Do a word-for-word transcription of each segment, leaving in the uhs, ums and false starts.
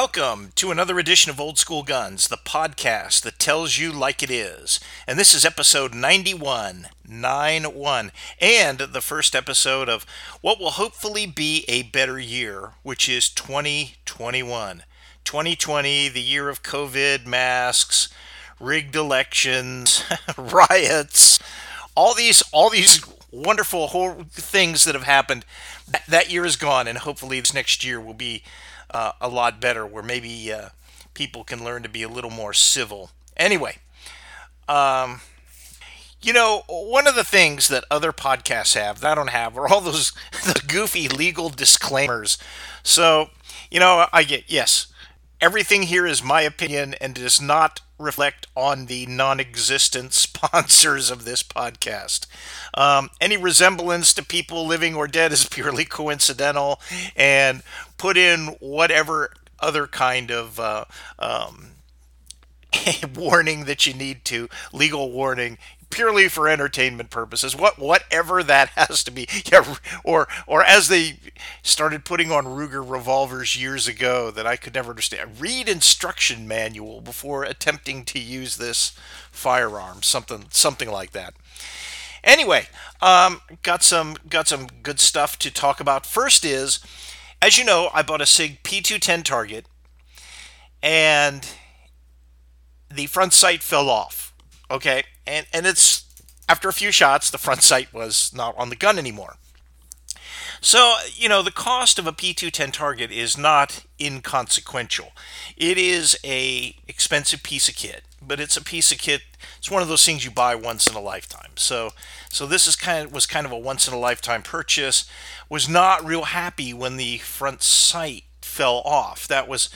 Welcome to another edition of Old School Guns, the podcast that tells you like it is. And this is episode ninety-one, nine one, and the first episode of what will hopefully be a better year, which is twenty twenty-one. twenty twenty, the year of COVID, masks, rigged elections, riots, all these, all these wonderful whole things that have happened. That, that year is gone, and hopefully this next year will be Uh, a lot better, where maybe uh, people can learn to be a little more civil. Anyway, um, you know, one of the things that other podcasts have that I don't have are all those the goofy legal disclaimers. So, you know, I get, yes, everything here is my opinion and does not reflect on the non-existent sponsors of this podcast. Um, any resemblance to people living or dead is purely coincidental, and put in whatever other kind of uh, um, warning that you need to, legal warning, purely for entertainment purposes, what whatever that has to be. Yeah, or or as they started putting on Ruger revolvers years ago that I could never understand. Read instruction manual before attempting to use this firearm, something something like that. Anyway, um, got some got some good stuff to talk about. First is, as you know, I bought a SIG P two ten Target, and the front sight fell off. Okay, and and it's after a few shots, the front sight was not on the gun anymore. So, you know, the cost of a P two ten Target is not inconsequential. It is a expensive piece of kit, but it's a piece of kit. It's one of those things you buy once in a lifetime. So, so this is kind of was kind of a once in a lifetime purchase. Was not real happy when the front sight fell off. That was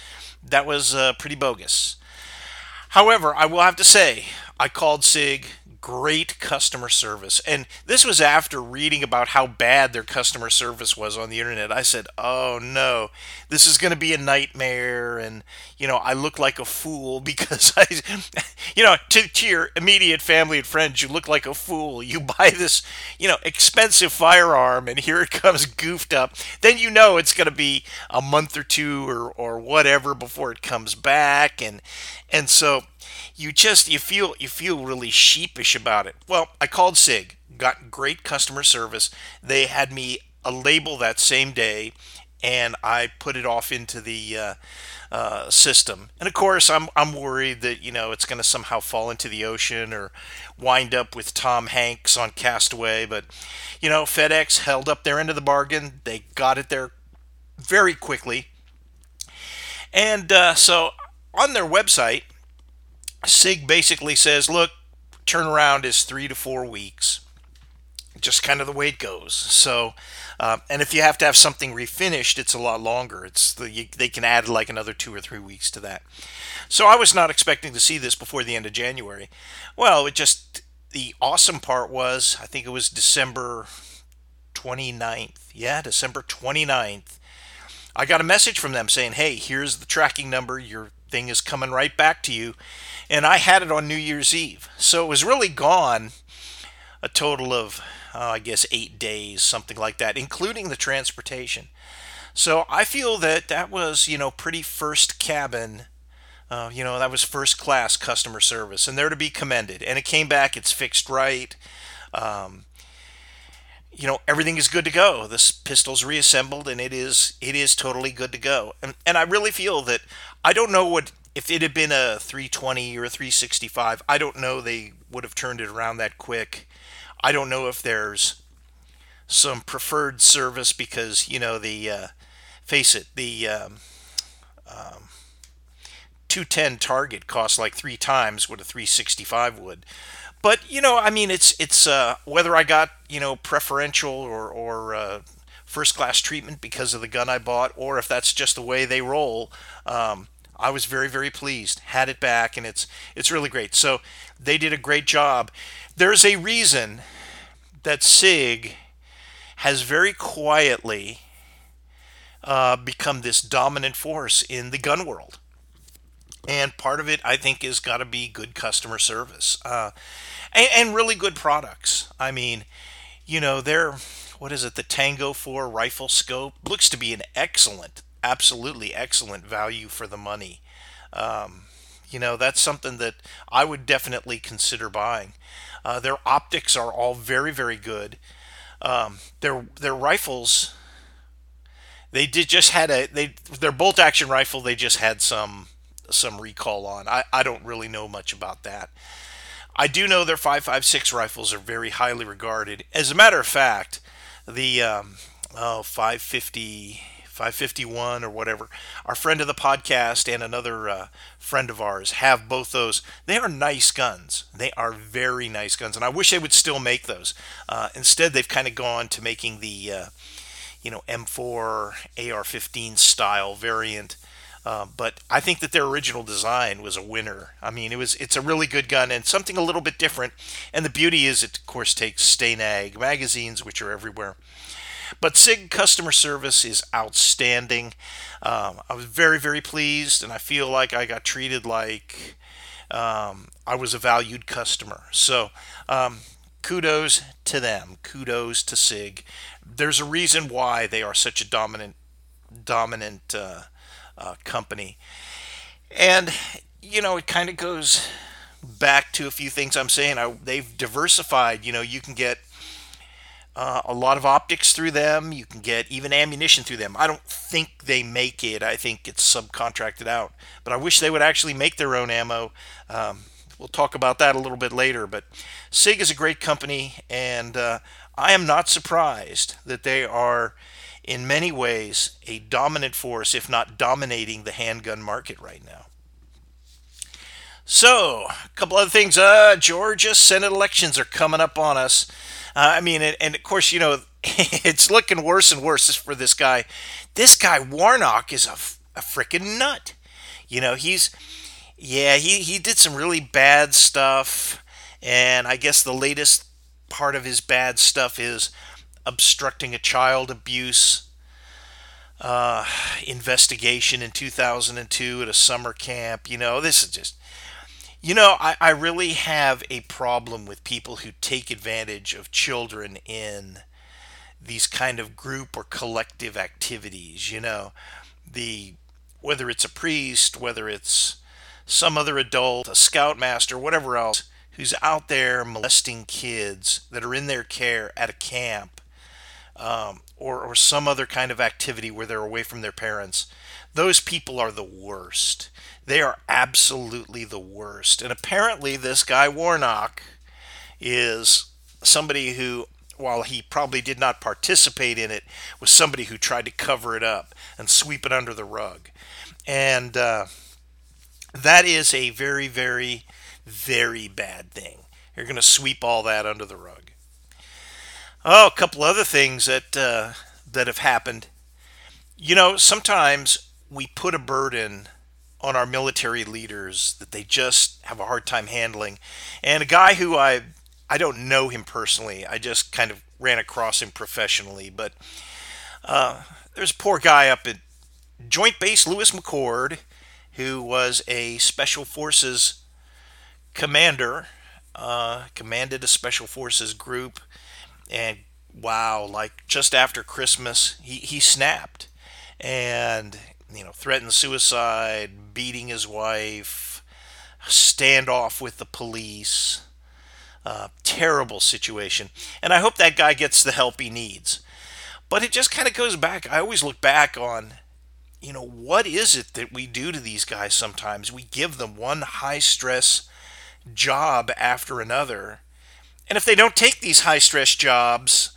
that was uh, pretty bogus. However, I will have to say, I called SIG, great customer service. And this was after reading about how bad their customer service was on the internet. I said, oh no, this is going to be a nightmare. And, you know, I look like a fool because I, you know, to, to your immediate family and friends, you look like a fool. You buy this, you know, expensive firearm and here it comes goofed up. Then you know it's going to be a month or two or, or whatever before it comes back. And, and so, You just, you feel, you feel really sheepish about it. Well, I called SIG, got great customer service. They had me a label that same day, and I put it off into the uh, uh, system. And of course, I'm I'm worried that, you know, it's going to somehow fall into the ocean or wind up with Tom Hanks on Castaway. But, you know, FedEx held up their end of the bargain. They got it there very quickly. And uh, so on their website, SIG basically says, look, turnaround is three to four weeks. Just kind of the way it goes. So, uh, and if you have to have something refinished, it's a lot longer. It's the, you, they can add like another two or three weeks to that. So I was not expecting to see this before the end of January. Well, it just, the awesome part was, I think it was December twenty-ninth. Yeah, December twenty-ninth. I got a message from them saying, hey, here's the tracking number. You're thing is coming right back to you. And I had it on New Year's Eve. So it was really gone a total of, uh, I guess, eight days, something like that, including the transportation. So I feel that that was, you know, pretty first cabin, uh, you know, that was first class customer service. And they're to be commended. And it came back, it's fixed right. Um, you know, everything is good to go. This pistol's reassembled and it is it is totally good to go. And and I really feel that, I don't know what, if it had been a three twenty or a three sixty-five, I don't know they would have turned it around that quick. I don't know if there's some preferred service because, you know, the, uh, face it, the um, um, two ten Target costs like three times what a three sixty-five would. But, you know, I mean, it's, it's uh, whether I got, you know, preferential or, or uh, first-class treatment because of the gun I bought, or if that's just the way they roll, um, I was very, very pleased. Had it back, and it's it's really great. So they did a great job. There's a reason that SIG has very quietly uh, become this dominant force in the gun world. And part of it, I think, has got to be good customer service uh, and, and really good products. I mean, you know, they're, what is it, the Tango four rifle scope looks to be an excellent, absolutely excellent value for the money. Um, you know, that's something that I would definitely consider buying. Uh, their optics are all very, very good. Um, their their rifles, they did just had a they their bolt action rifle. They just had some some recall on. I I don't really know much about that. I do know their five five six rifles are very highly regarded. As a matter of fact, the um, oh, five fifty, five fifty-one or whatever, our friend of the podcast and another uh, friend of ours have both those. They are nice guns. They are very nice guns, and I wish they would still make those. Uh, instead, they've kind of gone to making the uh, you know M four A R fifteen style variant. Uh, but I think that their original design was a winner. I mean, it was it's a really good gun and something a little bit different. And the beauty is it, of course, takes Stanag magazines, which are everywhere. But SIG customer service is outstanding. Um, I was very, very pleased, and I feel like I got treated like um, I was a valued customer. So um, kudos to them. Kudos to SIG. There's a reason why they are such a dominant, dominant uh Uh, company. And you know, it kind of goes back to a few things I'm saying. I, they've diversified. You know, you can get uh, a lot of optics through them. You can get even ammunition through them. I don't think they make it. I think it's subcontracted out. But I wish they would actually make their own ammo. Um, we'll talk about that a little bit later. But SIG is a great company, and uh, I am not surprised that they are, in many ways, a dominant force, if not dominating the handgun market right now. So, a couple other things. Uh, Georgia Senate elections are coming up on us. Uh, I mean, and, and of course, you know, it's looking worse and worse for this guy. This guy, Warnock, is a, a freaking nut. You know, he's, yeah, he, he did some really bad stuff. And I guess the latest part of his bad stuff is obstructing a child abuse uh, investigation in two thousand two at a summer camp. You know, this is just, you know, I, I really have a problem with people who take advantage of children in these kind of group or collective activities. You know, the whether it's a priest, whether it's some other adult, a scoutmaster, whatever else, who's out there molesting kids that are in their care at a camp. Um, or, or some other kind of activity where they're away from their parents. Those people are the worst. They are absolutely the worst. And apparently this guy Warnock is somebody who, while he probably did not participate in it, was somebody who tried to cover it up and sweep it under the rug. And uh, that is a very, very, very bad thing. You're going to sweep all that under the rug. Oh, a couple other things that uh, that have happened. You know, sometimes we put a burden on our military leaders that they just have a hard time handling. And a guy who I I don't know him personally, I just kind of ran across him professionally. But uh, there's a poor guy up at Joint Base Lewis-McChord who was a Special Forces commander, uh, commanded a Special Forces group. And wow, like just after Christmas, he, he snapped and, you know, threatened suicide, beating his wife, standoff with the police, uh, terrible situation. And I hope that guy gets the help he needs. But it just kind of goes back. I always look back on, you know, what is it that we do to these guys sometimes? We give them one high stress job after another. And if they don't take these high-stress jobs,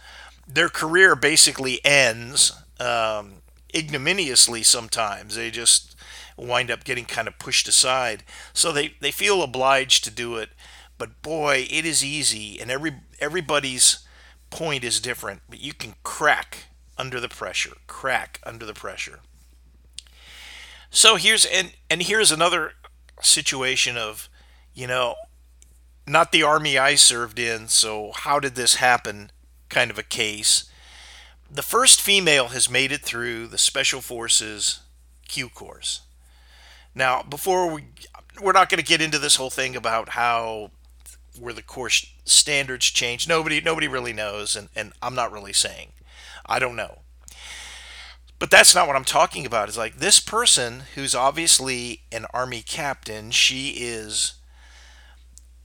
their career basically ends um, ignominiously sometimes. They just wind up getting kind of pushed aside. So they, they feel obliged to do it. But boy, it is easy, and every everybody's point is different. But you can crack under the pressure, crack under the pressure. So here's and, and here's another situation of, you know, not the army I served in, so how did this happen kind of a case. The first female has made it through the Special Forces Q course. Now, before we, we're not going to get into this whole thing about how were the course standards changed. Nobody, nobody really knows, and, and I'm not really saying. I don't know. But that's not what I'm talking about. It's like this person who's obviously an Army captain, she is,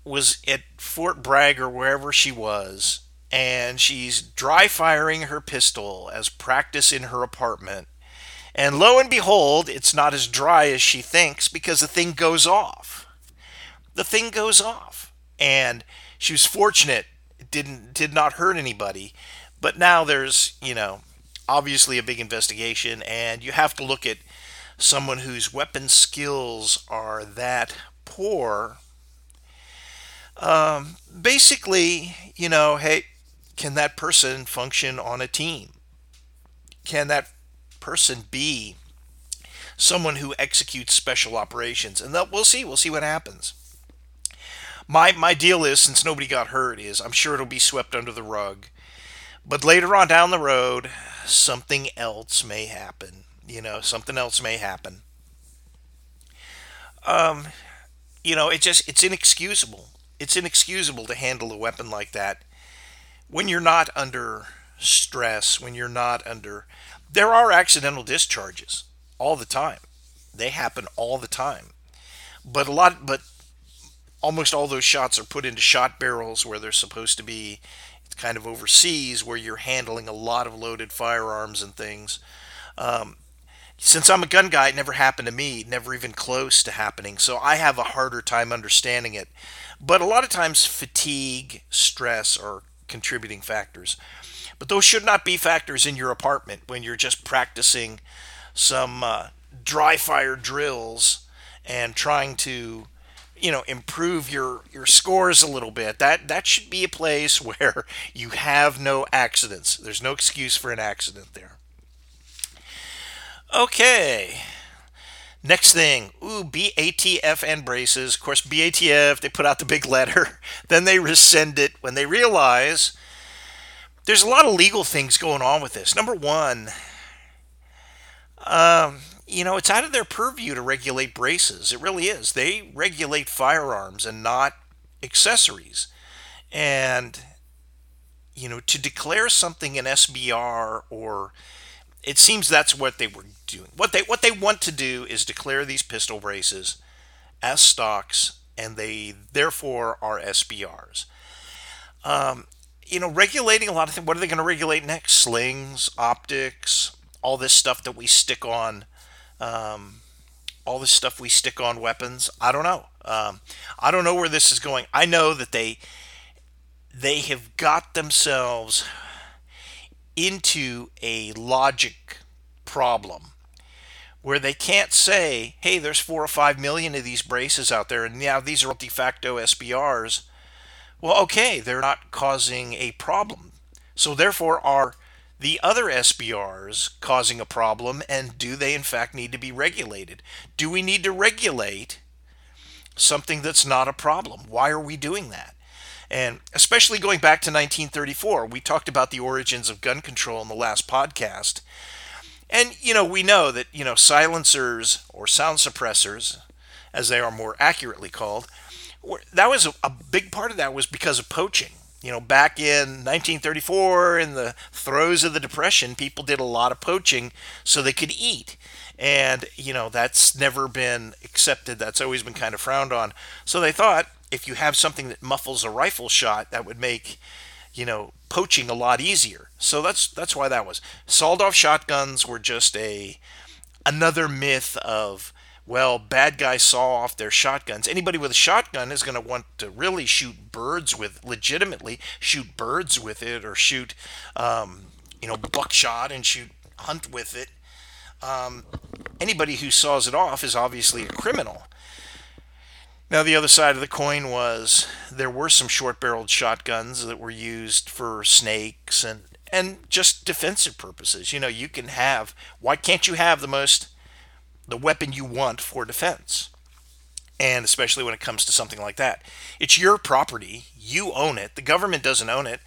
was at Fort Bragg or wherever she was, and she's dry firing her pistol as practice in her apartment. And lo and behold, it's not as dry as she thinks because the thing goes off. The thing goes off. And she was fortunate. It didn't, did not hurt anybody. But now there's, you know, obviously a big investigation, and you have to look at someone whose weapon skills are that poor. Um, basically, you know, hey, can that person function on a team? Can that person be someone who executes special operations? And that, we'll see. We'll see what happens. My, my deal is, since nobody got hurt, is I'm sure it'll be swept under the rug. But later on down the road, something else may happen. You know, something else may happen. Um, you know, it just, it's inexcusable. It's inexcusable to handle a weapon like that when you're not under stress, when you're not under... There are accidental discharges all the time. They happen all the time. But a lot, but almost all those shots are put into shot barrels where they're supposed to be. Kind of overseas, where you're handling a lot of loaded firearms and things. Um, since I'm a gun guy, it never happened to me, never even close to happening, so I have a harder time understanding it. But a lot of times fatigue, stress are contributing factors. But those should not be factors in your apartment when you're just practicing some uh, dry fire drills and trying to, you know, improve your, your scores a little bit. That that should be a place where you have no accidents. There's no excuse for an accident there. Okay. Next thing. Ooh, B A T F and braces. Of course, B A T F, they put out the big letter. Then they rescind it when they realize there's a lot of legal things going on with this. Number one, um... you know, it's out of their purview to regulate braces. It really is. They regulate firearms and not accessories. And, you know, to declare something an S B R, or it seems that's what they were doing. What they what they want to do is declare these pistol braces as stocks, and they therefore are S B Rs. Um, you know, regulating a lot of things. What are they going to regulate next? Slings, optics, all this stuff that we stick on. Um, all this stuff we stick on weapons. I don't know. Um, I don't know where this is going. I know that they they have got themselves into a logic problem where they can't say, hey, there's four or five million of these braces out there, and now these are de facto S B Rs. Well, okay, they're not causing a problem. So therefore, our the other S B Rs causing a problem, and do they in fact need to be regulated? Do we need to regulate something that's not a problem? Why are we doing that? And especially going back to nineteen thirty-four, we talked about the origins of gun control in the last podcast. And, you know, we know that, you know, silencers or sound suppressors, as they are more accurately called, were, that was a, a big part of that was because of poaching. You know, back in nineteen thirty-four, in the throes of the Depression, people did a lot of poaching so they could eat. And, you know, that's never been accepted. That's always been kind of frowned on. So they thought if you have something that muffles a rifle shot, that would make, you know, poaching a lot easier. So that's that's why that was. Sawed-off shotguns were just a another myth of, well, bad guys saw off their shotguns. Anybody with a shotgun is going to want to really shoot birds with, legitimately shoot birds with it, or shoot, um, you know, buckshot and shoot, hunt with it. Um, anybody who saws it off is obviously a criminal. Now, the other side of the coin was there were some short-barreled shotguns that were used for snakes and, and just defensive purposes. You know, you can have, why can't you have the most... the weapon you want for defense? And especially when it comes to something like that, it's your property, you own it. The government doesn't own it.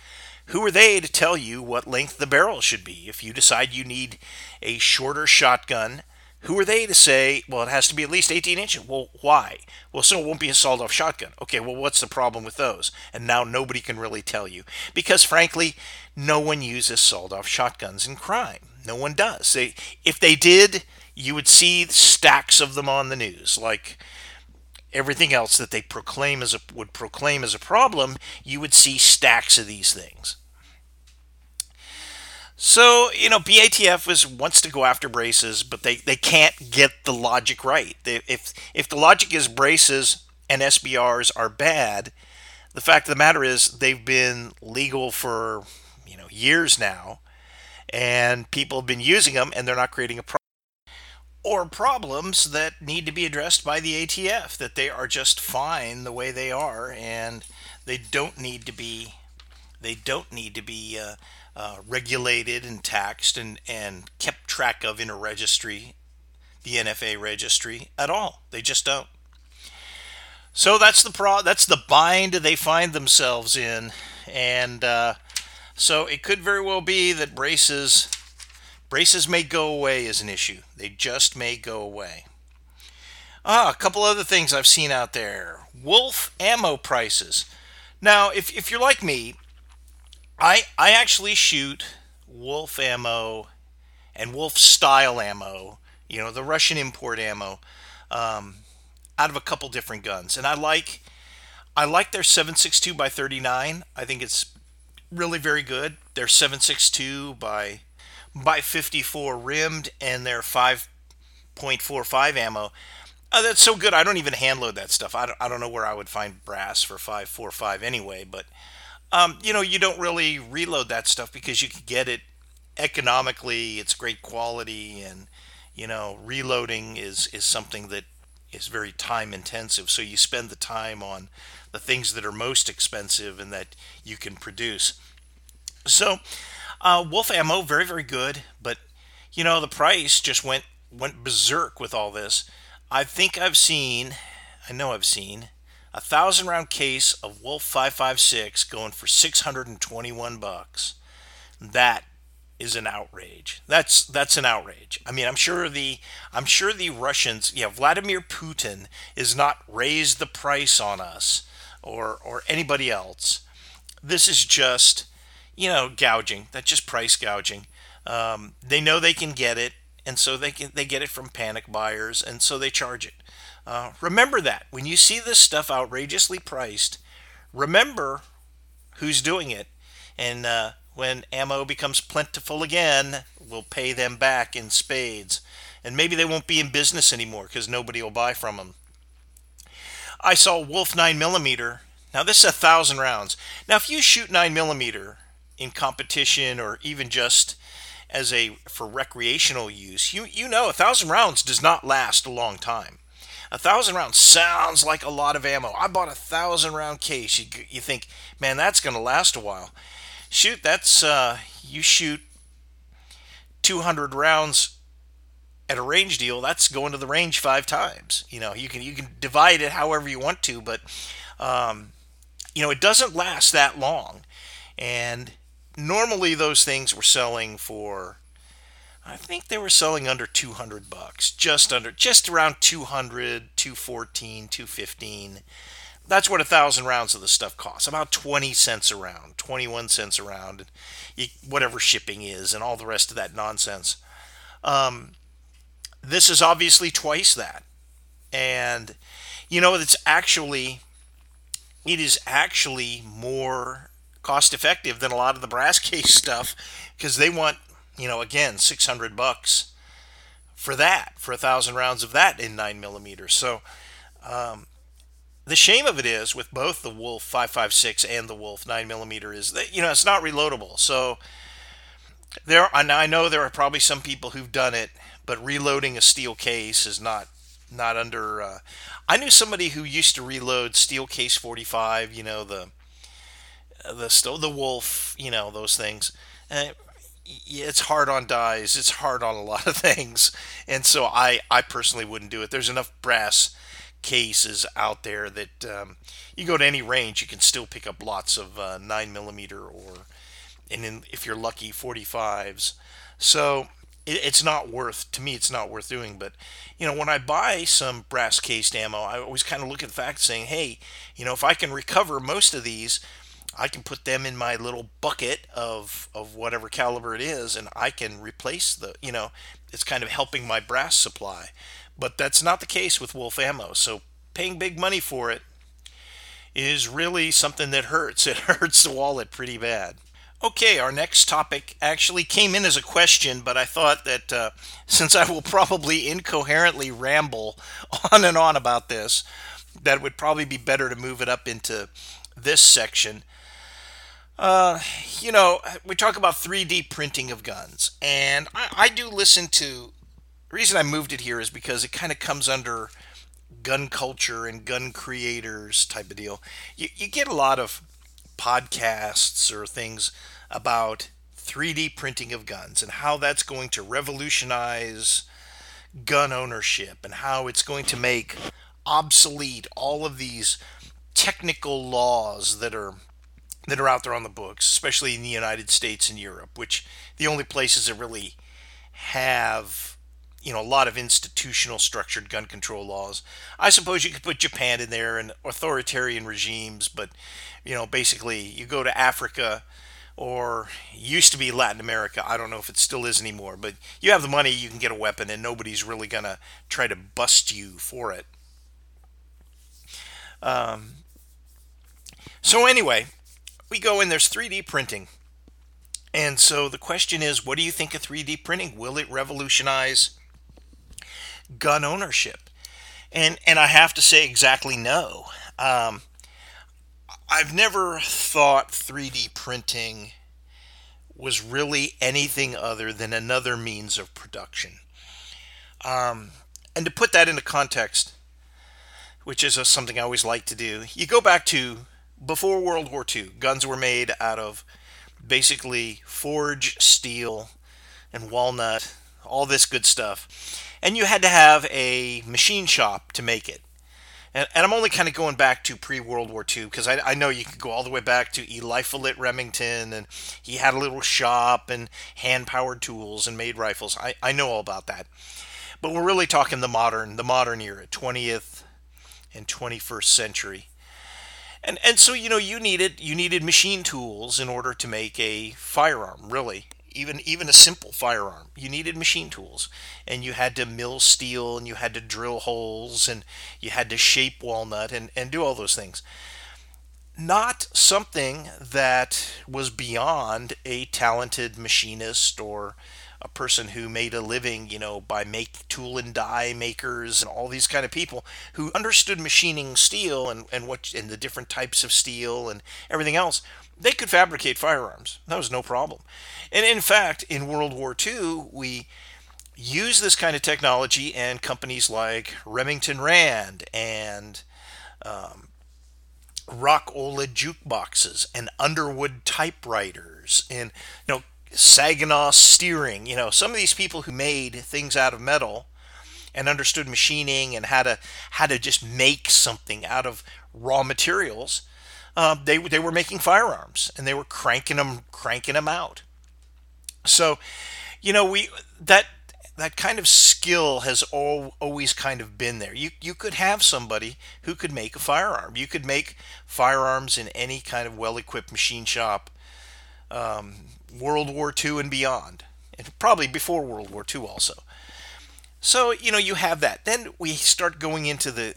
Who are they to tell you what length the barrel should be? If you decide you need a shorter shotgun Who are they to say, well, it has to be at least eighteen inches? Well, why? Well, so it won't be a sawed-off shotgun. Okay, well, what's the problem with those? And now nobody can really tell you. Because, frankly, no one uses sawed-off shotguns in crime. No one does. They, if they did, you would see stacks of them on the news. Like everything else that they proclaim as a, would proclaim as a problem, you would see stacks of these things. So, you know, B A T F is, wants to go after braces, but they, they can't get the logic right. They, if, if the logic is braces and S B Rs are bad, the fact of the matter is they've been legal for, you know, years now, and people have been using them, and they're not creating a problem. Or problems that need to be addressed by the A T F, that they are just fine the way they are, and they don't need to be, they don't need to be, uh, Uh, regulated and taxed and, and kept track of in a registry, the N F A registry, at all. They just don't. So that's the pro- that's the bind they find themselves in. And uh, so it could very well be that braces, braces may go away as an issue. They just may go away. Ah, a couple other things I've seen out there. Wolf ammo prices. Now, if, if you're like me, I, I actually shoot Wolf ammo and Wolf style ammo, you know, the Russian import ammo, um, out of a couple different guns. And I like I like their seven sixty-two by thirty-nine. I think it's really very good. Their seven sixty-two by fifty-four rimmed and their five point four five ammo. Oh, that's so good. I don't even hand load that stuff. I don't, I don't know where I would find brass for five forty-five anyway, but Um, you know, you don't really reload that stuff because you can get it economically. It's great quality, and you know, reloading is is something that is very time intensive. So you spend the time on the things that are most expensive and that you can produce. So uh, Wolf ammo, very very good, but you know, the price just went went berserk with all this. I think I've seen, I know I've seen. A thousand round case of Wolf five five six going for six hundred twenty-one bucks. That is an outrage. That's that's an outrage. I mean, I'm sure the I'm sure the Russians, yeah, Vladimir Putin has not raised the price on us or or anybody else. This is just, you know, gouging. That's just price gouging. Um, they know they can get it, and so they can they get it from panic buyers, and so they charge it. Uh, remember that. When you see this stuff outrageously priced, remember who's doing it. And uh, when ammo becomes plentiful again, we'll pay them back in spades. And maybe they won't be in business anymore because nobody will buy from them. I saw Wolf nine millimeter. Now, this is one thousand rounds. Now, if you shoot nine millimeter in competition or even just as a for recreational use, you, you know one thousand rounds does not last a long time. A thousand rounds sounds like a lot of ammo. I bought a thousand round case. You, you think, man, that's going to last a while. Shoot, that's uh, you shoot two hundred rounds at a range deal. That's going to the range five times. You know, you can you can divide it however you want to, but um, you know, it doesn't last that long. And normally those things were selling for, I think they were selling under two hundred bucks, just under, just around two hundred, two fourteen, two fifteen. That's what a thousand rounds of this stuff costs, about twenty cents a round, twenty-one cents a round, whatever shipping is and all the rest of that nonsense. Um, this is obviously twice that. And, you know, it's actually, it is actually more cost effective than a lot of the brass case stuff because they want, you know, again, six hundred bucks for that, for a thousand rounds of that in nine millimeters. So um, the shame of it is with both the Wolf five five six and the Wolf nine millimeter is that, you know, it's not reloadable. So there, and I know there are probably some people who've done it, but reloading a steel case is not not under. Uh, I knew somebody who used to reload steel case forty-five. You know, the the the Wolf. You know, those things. Uh, It's hard on dies. It's hard on a lot of things. And so I, I personally wouldn't do it. There's enough brass cases out there that um, you go to any range, you can still pick up lots of uh, nine millimeter or, and then if you're lucky, forty-fives. So it, it's not worth, to me, it's not worth doing. But, you know, when I buy some brass cased ammo, I always kind of look at the fact saying, hey, you know, if I can recover most of these, I can put them in my little bucket of, of whatever caliber it is, and I can replace the, you know, it's kind of helping my brass supply. But that's not the case with Wolf ammo. So paying big money for it is really something that hurts. It hurts the wallet pretty bad. Okay, our next topic actually came in as a question, but I thought that uh, since I will probably incoherently ramble on and on about this, that it would probably be better to move it up into this section. Uh, you know, we talk about three D printing of guns, and I, I do listen to, the reason I moved it here is because it kind of comes under gun culture and gun creators type of deal. You, you get a lot of podcasts or things about three D printing of guns and how that's going to revolutionize gun ownership and how it's going to make obsolete all of these technical laws that are that are out there on the books, especially in the United States and Europe, which the only places that really have, you know, a lot of institutional structured gun control laws. I suppose you could put Japan in there and authoritarian regimes, but, you know, basically you go to Africa or used to be Latin America. I don't know if it still is anymore, but you have the money, you can get a weapon, and nobody's really going to try to bust you for it. Um, so anyway, we go in, there's three D printing. And so the question is, what do you think of three D printing? Will it revolutionize gun ownership? And and I have to say exactly no. Um, I've never thought three D printing was really anything other than another means of production. Um, and to put that into context, which is a, something I always like to do, you go back to before World War Two, guns were made out of basically forged steel and walnut, all this good stuff. And you had to have a machine shop to make it. And, and I'm only kind of going back to pre-World War Two, because I, I know you could go all the way back to Eliphalet Remington, and he had a little shop and hand-powered tools and made rifles. I, I know all about that. But we're really talking the modern, the modern era, twentieth and twenty-first century. And and so, you know, you needed you needed machine tools in order to make a firearm, really. Even even a simple firearm, you needed machine tools, and you had to mill steel, and you had to drill holes, and you had to shape walnut, and, and do all those things. Not something that was beyond a talented machinist or a person who made a living, you know, by make tool and die makers and all these kind of people who understood machining steel and, and what and the different types of steel and everything else. They could fabricate firearms. That was no problem. And in fact, in World War Two, we used this kind of technology, and companies like Remington Rand and um, Rockola jukeboxes and Underwood typewriters and, you know, Saginaw steering. You know, some of these people who made things out of metal and understood machining and how to how to just make something out of raw materials. Uh, they they were making firearms, and they were cranking them cranking them out. So, you know, we that that kind of skill has all, always kind of been there. You you could have somebody who could make a firearm. You could make firearms in any kind of well-equipped machine shop. Um, World War Two and beyond, and probably before World War Two also. So, you know, you have that. Then we start going into the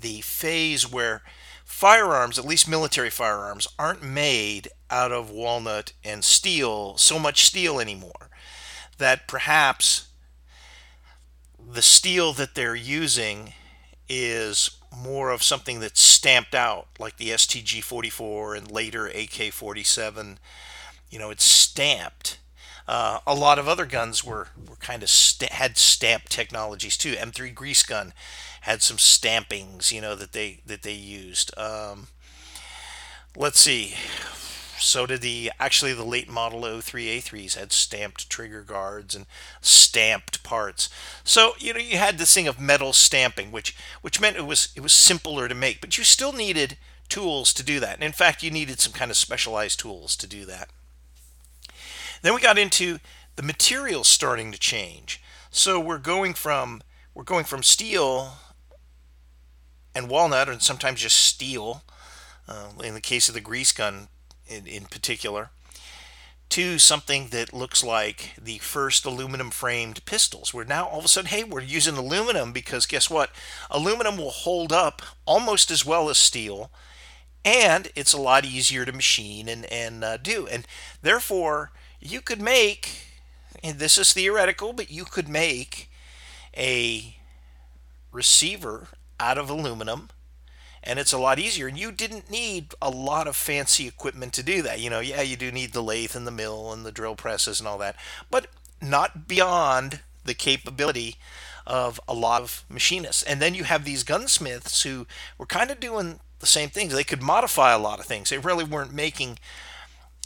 the phase where firearms, at least military firearms, aren't made out of walnut and steel, so much steel anymore, that perhaps the steel that they're using is more of something that's stamped out, like the S T G forty-four and later A K forty-seven. You know, it's stamped. Uh, a lot of other guns were, were kind of st- had stamp technologies too. M three grease gun had some stampings, you know, that they that they used. Um, let's see. So did the actually the late model oh three A threes had stamped trigger guards and stamped parts. So, you know, you had this thing of metal stamping, which which meant it was it was simpler to make, but you still needed tools to do that. And in fact, you needed some kind of specialized tools to do that. Then we got into the material's starting to change. So we're going from we're going from steel and walnut, and sometimes just steel, uh, in the case of the grease gun in, in particular, to something that looks like the first aluminum framed pistols. We're now all of a sudden, hey, we're using aluminum because guess what? Aluminum will hold up almost as well as steel, and it's a lot easier to machine and, and uh, do. And therefore, you could make, and this is theoretical, but you could make a receiver out of aluminum, and it's a lot easier, and you didn't need a lot of fancy equipment to do that. You know, yeah, you do need the lathe and the mill and the drill presses and all that, but not beyond the capability of a lot of machinists. And then you have these gunsmiths who were kind of doing the same things. They could modify a lot of things. They really weren't making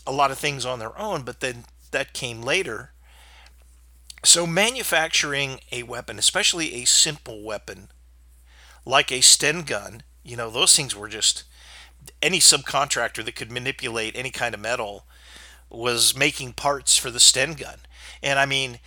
a lot of things on their own, but then that came later. So manufacturing a weapon, especially a simple weapon, like a Sten gun, you know, those things were just, any subcontractor that could manipulate any kind of metal was making parts for the Sten gun. And I mean,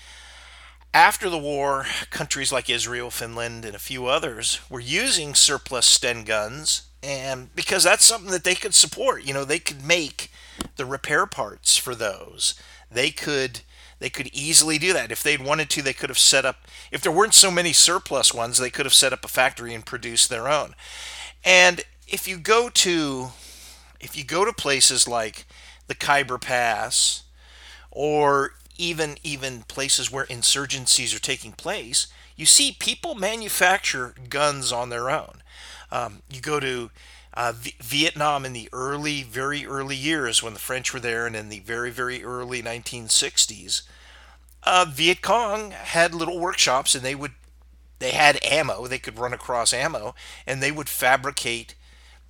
after the war, countries like Israel, Finland, and a few others were using surplus Sten guns, and because that's something that they could support. You know, they could make the repair parts for those. They could They could easily do that. If they'd wanted to, they could have set up, if there weren't so many surplus ones, they could have set up a factory and produced their own. And if you go to, if you go to places like the Khyber Pass, or even, even places where insurgencies are taking place, you see people manufacture guns on their own. Um, you go to Uh, v- Vietnam in the early, very early years when the French were there, and in the very, very early nineteen sixties, uh, Viet Cong had little workshops, and they would, they had ammo, they could run across ammo, and they would fabricate,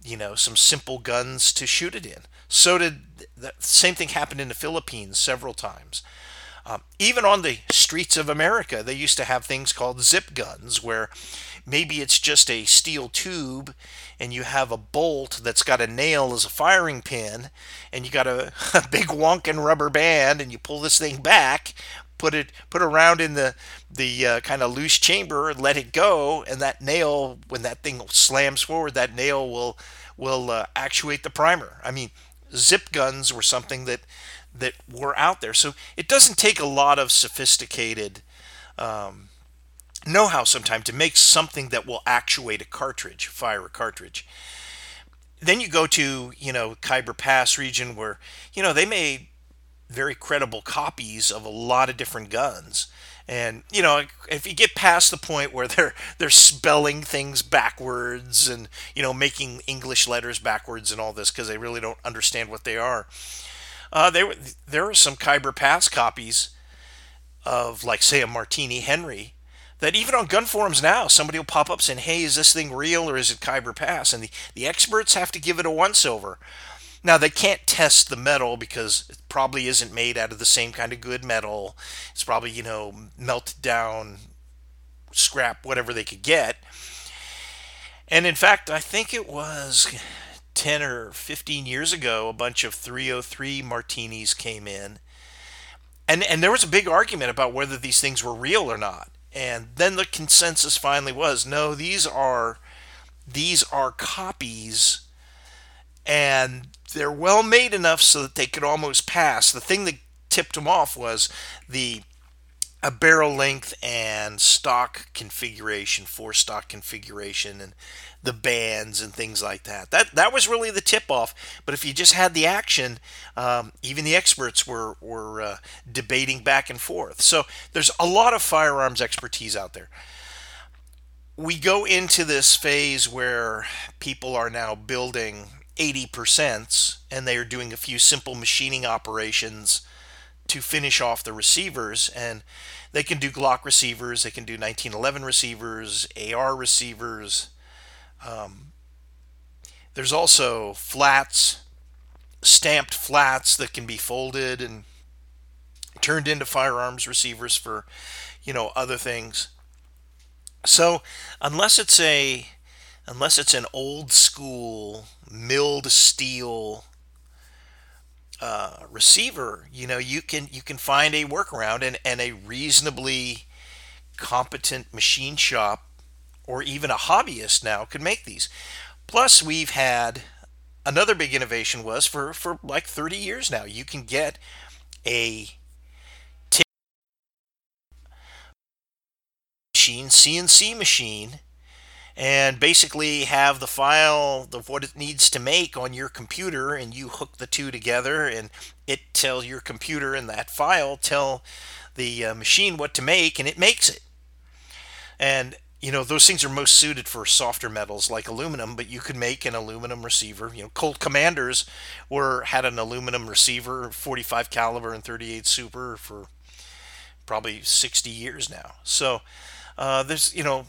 you know, some simple guns to shoot it in. So did, the same thing happened in the Philippines several times. Um, even on the streets of America, they used to have things called zip guns, where maybe it's just a steel tube and you have a bolt that's got a nail as a firing pin, and you got a, a big wonkin' rubber band, and you pull this thing back, put it put a round in the, the uh, kind of loose chamber and let it go, and that nail, when that thing slams forward, that nail will, will uh, actuate the primer. I mean, zip guns were something that that were out there. So it doesn't take a lot of sophisticated um, know-how sometimes to make something that will actuate a cartridge, fire a cartridge. Then you go to, you know, Khyber Pass region where, you know, they made very credible copies of a lot of different guns. And, you know, if you get past the point where they're they're spelling things backwards and, you know, making English letters backwards and all this because they really don't understand what they are, Uh, they were, there were some Khyber Pass copies of, like, say, a Martini Henry that even on gun forums now, somebody will pop up saying, hey, is this thing real or is it Khyber Pass? And the, the experts have to give it a once-over. Now, they can't test the metal because it probably isn't made out of the same kind of good metal. It's probably, you know, melted down, scrap, whatever they could get. And, in fact, I think it was ten or fifteen years ago, a bunch of three oh three Martinis came in, and and there was a big argument about whether these things were real or not. And then the consensus finally was, no, these are these are copies, and they're well made enough so that they could almost pass. The thing that tipped them off was the a barrel length and stock configuration, four stock configuration, and the bands and things like that. That that was really the tip-off. But if you just had the action, um, even the experts were, were uh, debating back and forth. So there's a lot of firearms expertise out there. We go into this phase where people are now building eighty percents, and they are doing a few simple machining operations to finish off the receivers, and they can do Glock receivers, they can do nineteen eleven receivers, A R receivers. Um, there's also flats, stamped flats that can be folded and turned into firearms receivers for, you know, other things. So unless it's a, unless it's an old school milled steel uh, receiver, you know, you can you can find a workaround, and, and a reasonably competent machine shop or even a hobbyist now could make these. Plus, we've had another big innovation was for, for like thirty years now, you can get a ticket machine, C N C machine, and basically have the file of what it needs to make on your computer, and you hook the two together, and it tells your computer and that file tell the uh, machine what to make, and it makes it. And you know, those things are most suited for softer metals like aluminum, but you could make an aluminum receiver. You know, Colt Commanders were had an aluminum receiver, forty-five caliber and thirty-eight super for probably sixty years now. So uh, there's, you know,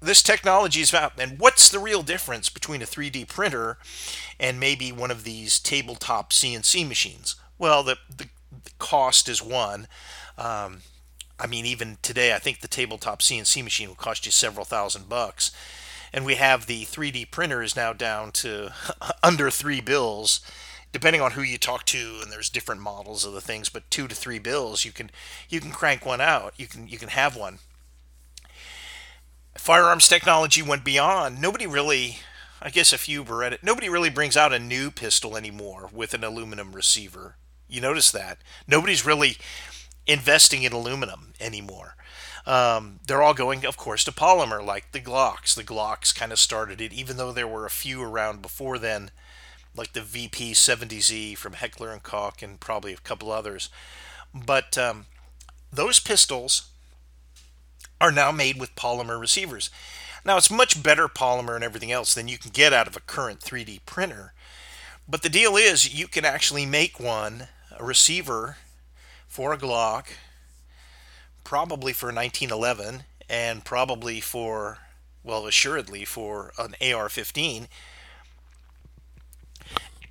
this technology is out. And what's the real difference between a three D printer and maybe one of these tabletop C N C machines? Well, the, the, the cost is one. Um, I mean, even today, I think the tabletop C N C machine will cost you several thousand bucks. And we have the three D printer is now down to under three bills, depending on who you talk to, and there's different models of the things, but two to three bills, you can you can crank one out. You can you can have one. Firearms technology went beyond. Nobody really, I guess a few Beretta, nobody really brings out a new pistol anymore with an aluminum receiver. You notice that. Nobody's really investing in aluminum anymore. Um, they're all going, of course, to polymer, like the Glocks. The Glocks kind of started it, even though there were a few around before then, like the V P seventy Z from Heckler and Koch and probably a couple others. But um, those pistols are now made with polymer receivers. Now, it's much better polymer and everything else than you can get out of a current three D printer. But the deal is, you can actually make one, a receiver for a Glock, probably for nineteen eleven, and probably for, well, assuredly for an A R fifteen,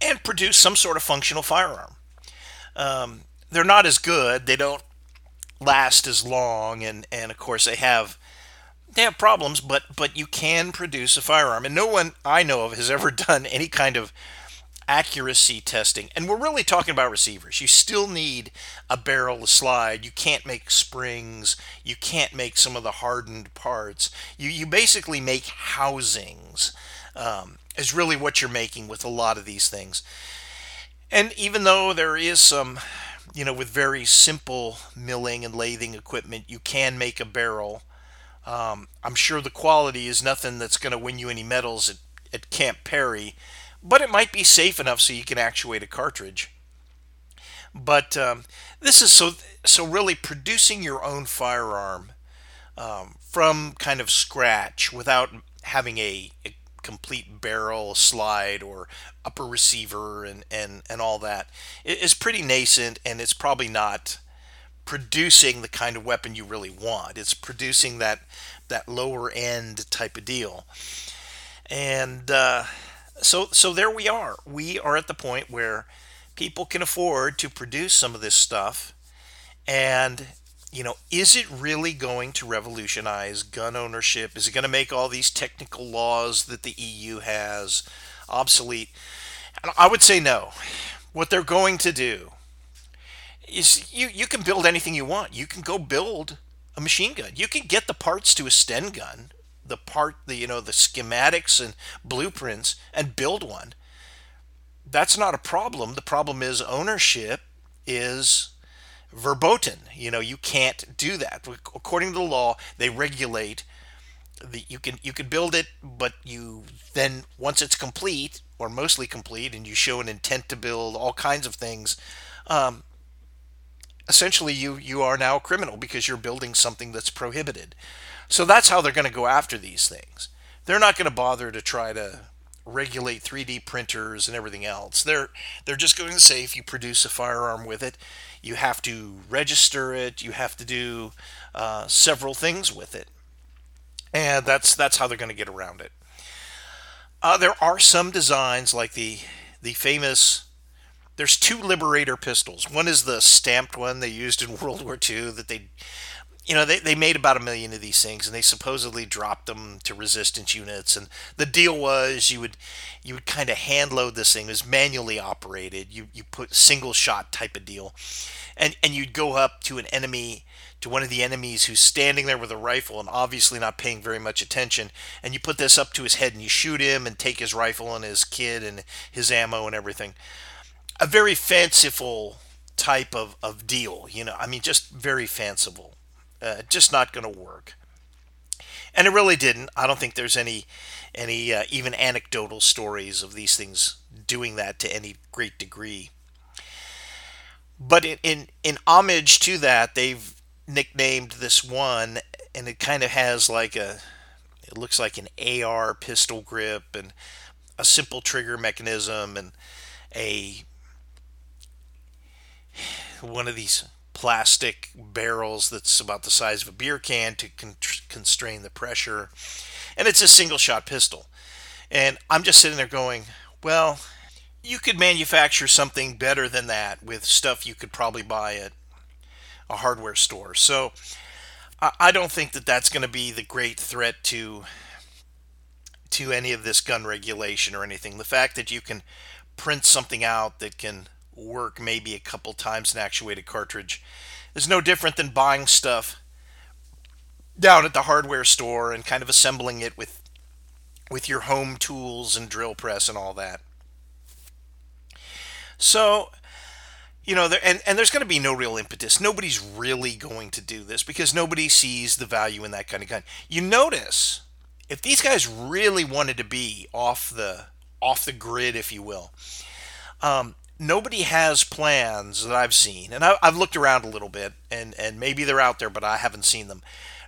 and produce some sort of functional firearm. Um, they're not as good. They don't last as long, and and of course they have they have problems, but but you can produce a firearm, and no one I know of has ever done any kind of accuracy testing. And we're really talking about receivers. You still need a barrel to slide. You can't make springs. You can't make some of the hardened parts. You you basically make housings, um, is really what you're making with a lot of these things. And even though there is some, you know, with very simple milling and lathing equipment, you can make a barrel. Um, I'm sure the quality is nothing that's going to win you any medals at, at Camp Perry, but it might be safe enough so you can actuate a cartridge. But um, this is so, so really producing your own firearm um, from kind of scratch without having a, a complete barrel slide or upper receiver and, and, and all that is pretty nascent, and it's probably not producing the kind of weapon you really want. It's producing that, that lower end type of deal. And uh, so, so there we are. We are at the point where people can afford to produce some of this stuff. And, you know, is it really going to revolutionize gun ownership? Is it going to make all these technical laws that the E U has obsolete? I would say no. What they're going to do is you, you can build anything you want. You can go build a machine gun. You can get the parts to a Sten gun, the part, the, you know, the schematics and blueprints, and build one. That's not a problem. The problem is ownership is verboten. You know, you can't do that. According to the law, they regulate the, you can, you can build it, but you then, once it's complete or mostly complete, and you show an intent to build all kinds of things, um, essentially you, you are now a criminal because you're building something that's prohibited. So that's how they're going to go after these things. They're not going to bother to try to regulate three D printers and everything else. They're they're just going to say if you produce a firearm with it, you have to register it. You have to do uh, several things with it, and that's that's how they're going to get around it. Uh, there are some designs like the the famous. There's two Liberator pistols. One is the stamped one they used in World War Two that they. you know, they, they made about a million of these things, and they supposedly dropped them to resistance units. And the deal was you would you would kind of hand load this thing. It was manually operated. You you put single shot type of deal, and and you'd go up to an enemy, to one of the enemies who's standing there with a rifle and obviously not paying very much attention, and you put this up to his head and you shoot him and take his rifle and his kid and his ammo and everything. A very fanciful type of, of deal, you know, I mean, just very fanciful, uh, just not going to work. And it really didn't. I don't think there's any, any uh, even anecdotal stories of these things doing that to any great degree. But in, in, in homage to that, they've nicknamed this one, and it kind of has like a, it looks like an A R pistol grip and a simple trigger mechanism and a one of these plastic barrels that's about the size of a beer can to con- constrain the pressure, and it's a single shot pistol. And I'm just sitting there going, well, you could manufacture something better than that with stuff you could probably buy at a hardware store. So I don't think that that's going to be the great threat to to any of this gun regulation or anything. The fact that you can print something out that can work maybe a couple times an actuated cartridge is no different than buying stuff down at the hardware store and kind of assembling it with with your home tools and drill press and all that. So You know, there, and, and there's going to be no real impetus. Nobody's really going to do this because nobody sees the value in that kind of gun. You notice, if these guys really wanted to be off the off the grid, if you will, um, nobody has plans that I've seen. And I, I've looked around a little bit, and, and maybe they're out there, but I haven't seen them.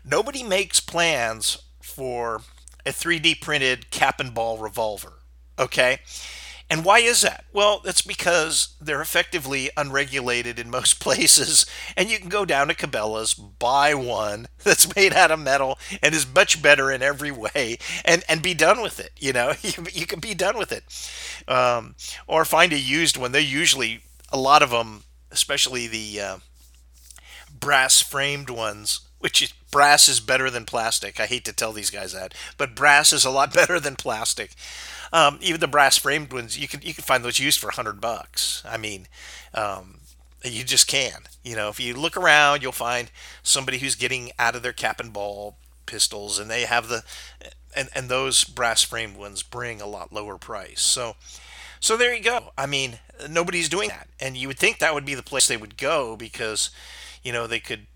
Nobody makes plans for a three D printed cap and ball revolver, okay? And why is that? Well, that's because they're effectively unregulated in most places, and you can go down to Cabela's, buy one that's made out of metal and is much better in every way, and, and be done with it. You know, you, you can be done with it. Um, or find a used one. They usually, a lot of them, especially the uh, brass-framed ones, which is, brass is better than plastic. I hate to tell these guys that, but brass is a lot better than plastic. Um, even the brass framed ones, you can you can find those used for a hundred bucks. I mean, um, you just can. You know, if you look around, you'll find somebody who's getting out of their cap and ball pistols, and they have the, and, and those brass framed ones bring a lot lower price. So, so there you go. I mean, nobody's doing that, and you would think that would be the place they would go because, you know, they could,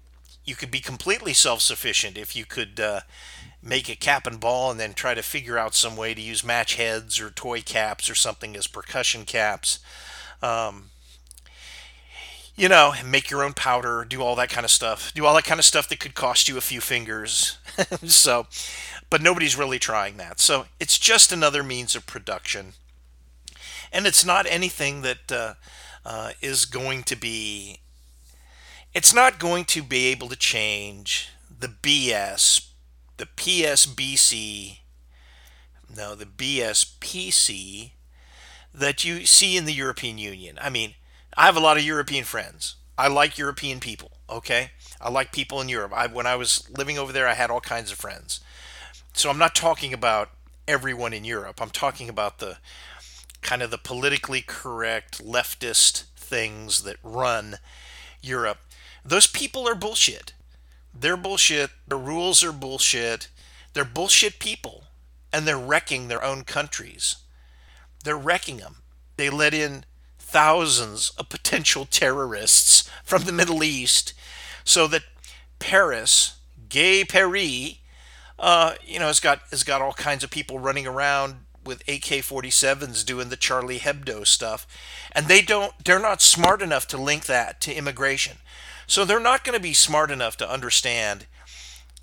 you could be completely self-sufficient if you could. Uh, make a cap and ball and then try to figure out some way to use match heads or toy caps or something as percussion caps. Um, you know, make your own powder, do all that kind of stuff. Do all that kind of stuff that could cost you a few fingers. So, but nobody's really trying that. So it's just another means of production. And it's not anything that uh, uh, is going to be, it's not going to be able to change the B S, the P S B C, no, the B S P C that you see in the European Union. I mean, I have a lot of European friends. I like European people, okay? I like people in Europe. I, when I was living over there, I had all kinds of friends. So I'm not talking about everyone in Europe. I'm talking about the kind of the politically correct leftist things that run Europe. Those people are bullshit. They're bullshit, their rules are bullshit, they're bullshit people, and they're wrecking their own countries. They're wrecking them. They let in thousands of potential terrorists from the Middle East so that Paris, gay Paris, uh, you know, has got, has got all kinds of people running around with A K forty-sevens doing the Charlie Hebdo stuff, and they don't, they're not smart enough to link that to immigration. So they're not going to be smart enough to understand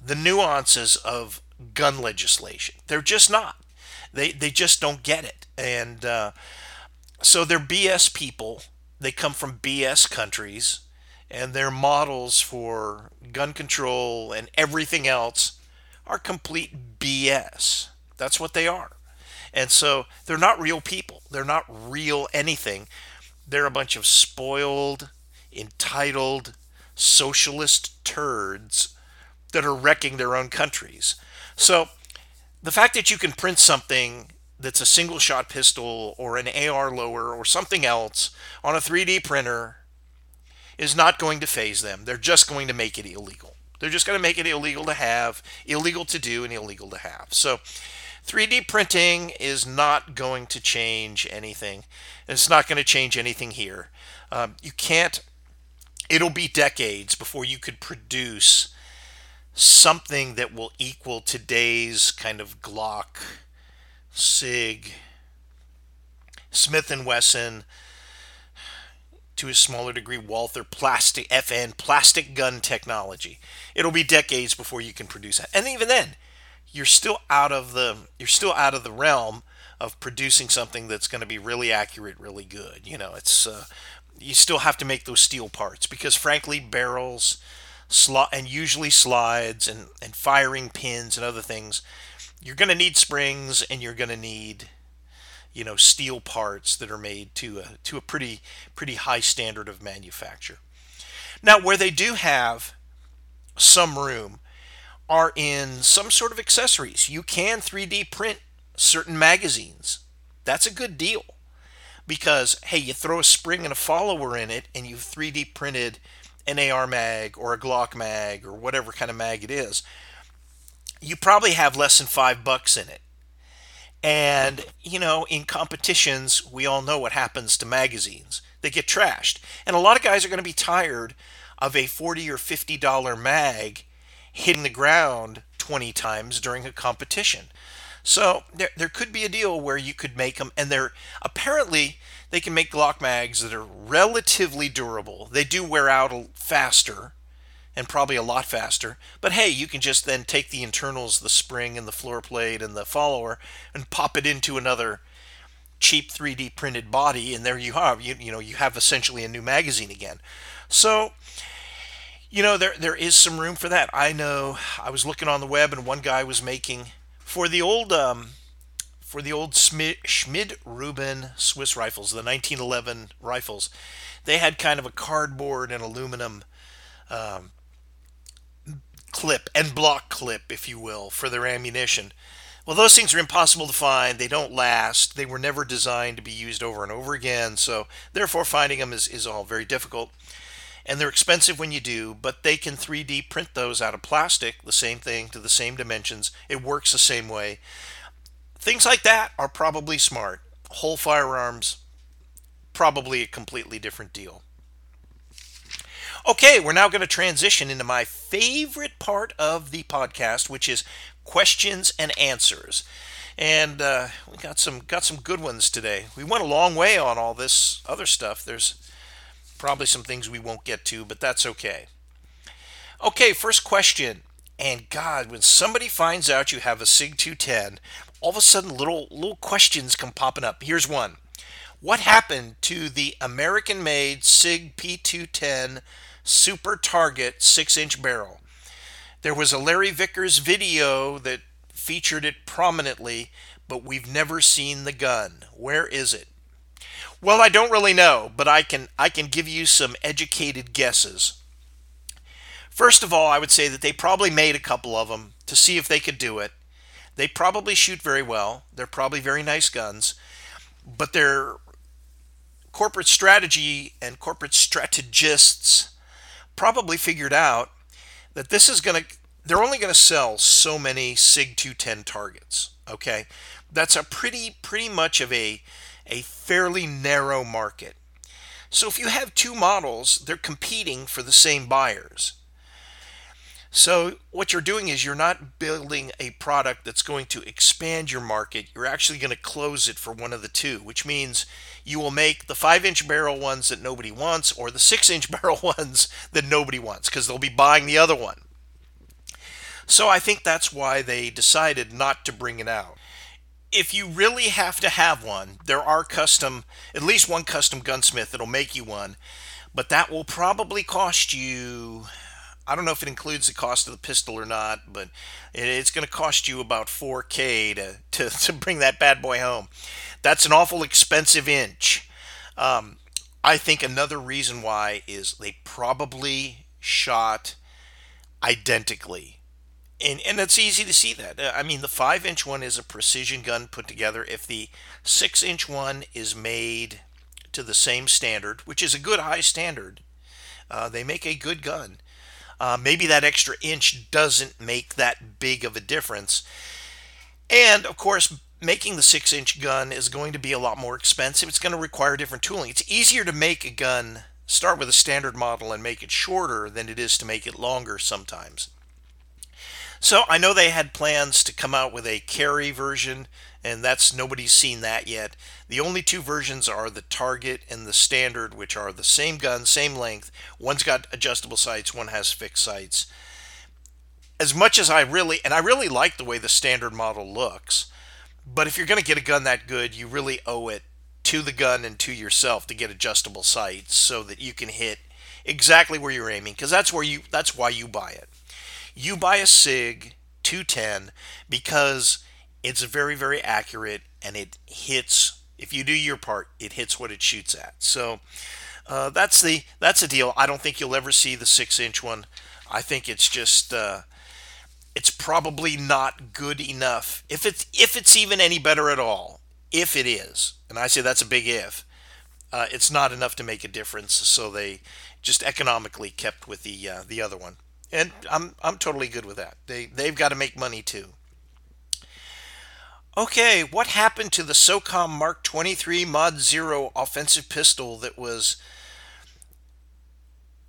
the nuances of gun legislation. They're just not. They they just don't get it. And uh, so they're B S people. They come from B S countries. And their models for gun control and everything else are complete B S. That's what they are. And so they're not real people. They're not real anything. They're a bunch of spoiled, entitled, socialist turds that are wrecking their own countries. So the fact that you can print something that's a single shot pistol or an A R lower or something else on a three D printer is not going to phase them. They're just going to make it illegal. They're just going to make it illegal to have, illegal to do, and illegal to have. So three D printing is not going to change anything. It's not going to change anything here. Um, you can't, it'll be decades before you could produce something that will equal today's kind of Glock, SIG, Smith and Wesson, to a smaller degree, Walther, plastic, F N, plastic gun technology. It'll be decades before you can produce that. And even then, you're still out of the you're still out of the realm of producing something that's going to be really accurate, really good. You know, it's uh, you still have to make those steel parts because, frankly, barrels, slot, and usually slides and and firing pins and other things, you're going to need springs and you're going to need, you know, steel parts that are made to a to a pretty pretty high standard of manufacture. Now, where they do have some room are in some sort of accessories. You can three D print certain magazines. That's a good deal because, hey, you throw a spring and a follower in it and you've three D printed an A R mag or a Glock mag or whatever kind of mag it is. You probably have less than five bucks in it. And, you know, in competitions, we all know what happens to magazines. They get trashed. And a lot of guys are going to be tired of a forty or fifty dollar mag hitting the ground twenty times during a competition. So there there could be a deal where you could make them, and they're apparently they can make Glock mags that are relatively durable. They do wear out faster, and probably a lot faster, but hey, you can just then take the internals, the spring and the floor plate and the follower, and pop it into another cheap three D printed body, and there you have, you, you know, you have essentially a new magazine again. So, you know, there there is some room for that. I know I was looking on the web, and one guy was making for the old um, for the old Schmid Rubin Swiss rifles, the nineteen eleven rifles. They had kind of a cardboard and aluminum Um, clip and block clip, if you will, for their ammunition. Well, those things are impossible to find. They don't last. They were never designed to be used over and over again. So therefore finding them is, is all very difficult, and they're expensive when you do, but they can three D print those out of plastic, the same thing to the same dimensions. It works the same way. Things like that are probably smart. Whole firearms, probably a completely different deal. Okay, we're now going to transition into my favorite part of the podcast, which is questions and answers. And uh, we got some got some good ones today. We went a long way on all this other stuff. There's probably some things we won't get to, but that's okay. Okay, first question. And God, when somebody finds out you have a SIG two ten, all of a sudden little little questions come popping up. Here's one. What happened to the American-made SIG P two ten Super Target six inch barrel? There was a Larry Vickers video that featured it prominently, but we've never seen the gun. Where is it? Well, I don't really know, but I can I can give you some educated guesses. First of all, I would say that they probably made a couple of them to see if they could do it. They probably shoot very well. They're probably very nice guns, but they're corporate strategy and corporate strategists probably figured out that this is going to, they're only going to sell so many SIG two ten targets. Okay. That's a pretty, pretty much of a, a fairly narrow market. So if you have two models, they're competing for the same buyers. So what you're doing is you're not building a product that's going to expand your market. You're actually going to close it for one of the two, which means you will make the five inch barrel ones that nobody wants or the six inch barrel ones that nobody wants because they'll be buying the other one. So I think that's why they decided not to bring it out. If you really have to have one, there are custom, at least one custom gunsmith that'll make you one, but that will probably cost you, I don't know if it includes the cost of the pistol or not, but it's going to cost you about four K to, to, to bring that bad boy home. That's an awful expensive inch. Um, I think another reason why is they probably shot identically. And and it's easy to see that. I mean, the five inch one is a precision gun put together. If the six inch one is made to the same standard, which is a good high standard, uh, they make a good gun. Uh, maybe that extra inch doesn't make that big of a difference. And, of course, making the six inch gun is going to be a lot more expensive. It's going to require different tooling. It's easier to make a gun, start with a standard model and make it shorter than it is to make it longer sometimes. So I know they had plans to come out with a carry version, and that's nobody's seen that yet. The only two versions are the Target and the Standard, which are the same gun, same length. One's got adjustable sights, one has fixed sights. As much as I really, and I really like the way the Standard model looks, but if you're going to get a gun that good, you really owe it to the gun and to yourself to get adjustable sights so that you can hit exactly where you're aiming, because that's where you, that's why you buy it. You buy a SIG two ten because it's very, very accurate, and it hits, if you do your part, it hits what it shoots at. So uh, that's the that's the deal. I don't think you'll ever see the six inch one. I think it's just, uh, it's probably not good enough, if it's, if it's even any better at all, if it is. And I say that's a big if. Uh, it's not enough to make a difference, so they just economically kept with the uh, the other one. And I'm I'm totally good with that. They they've got to make money too. Okay, what happened to the SOCOM Mark twenty-three Mod zero offensive pistol that was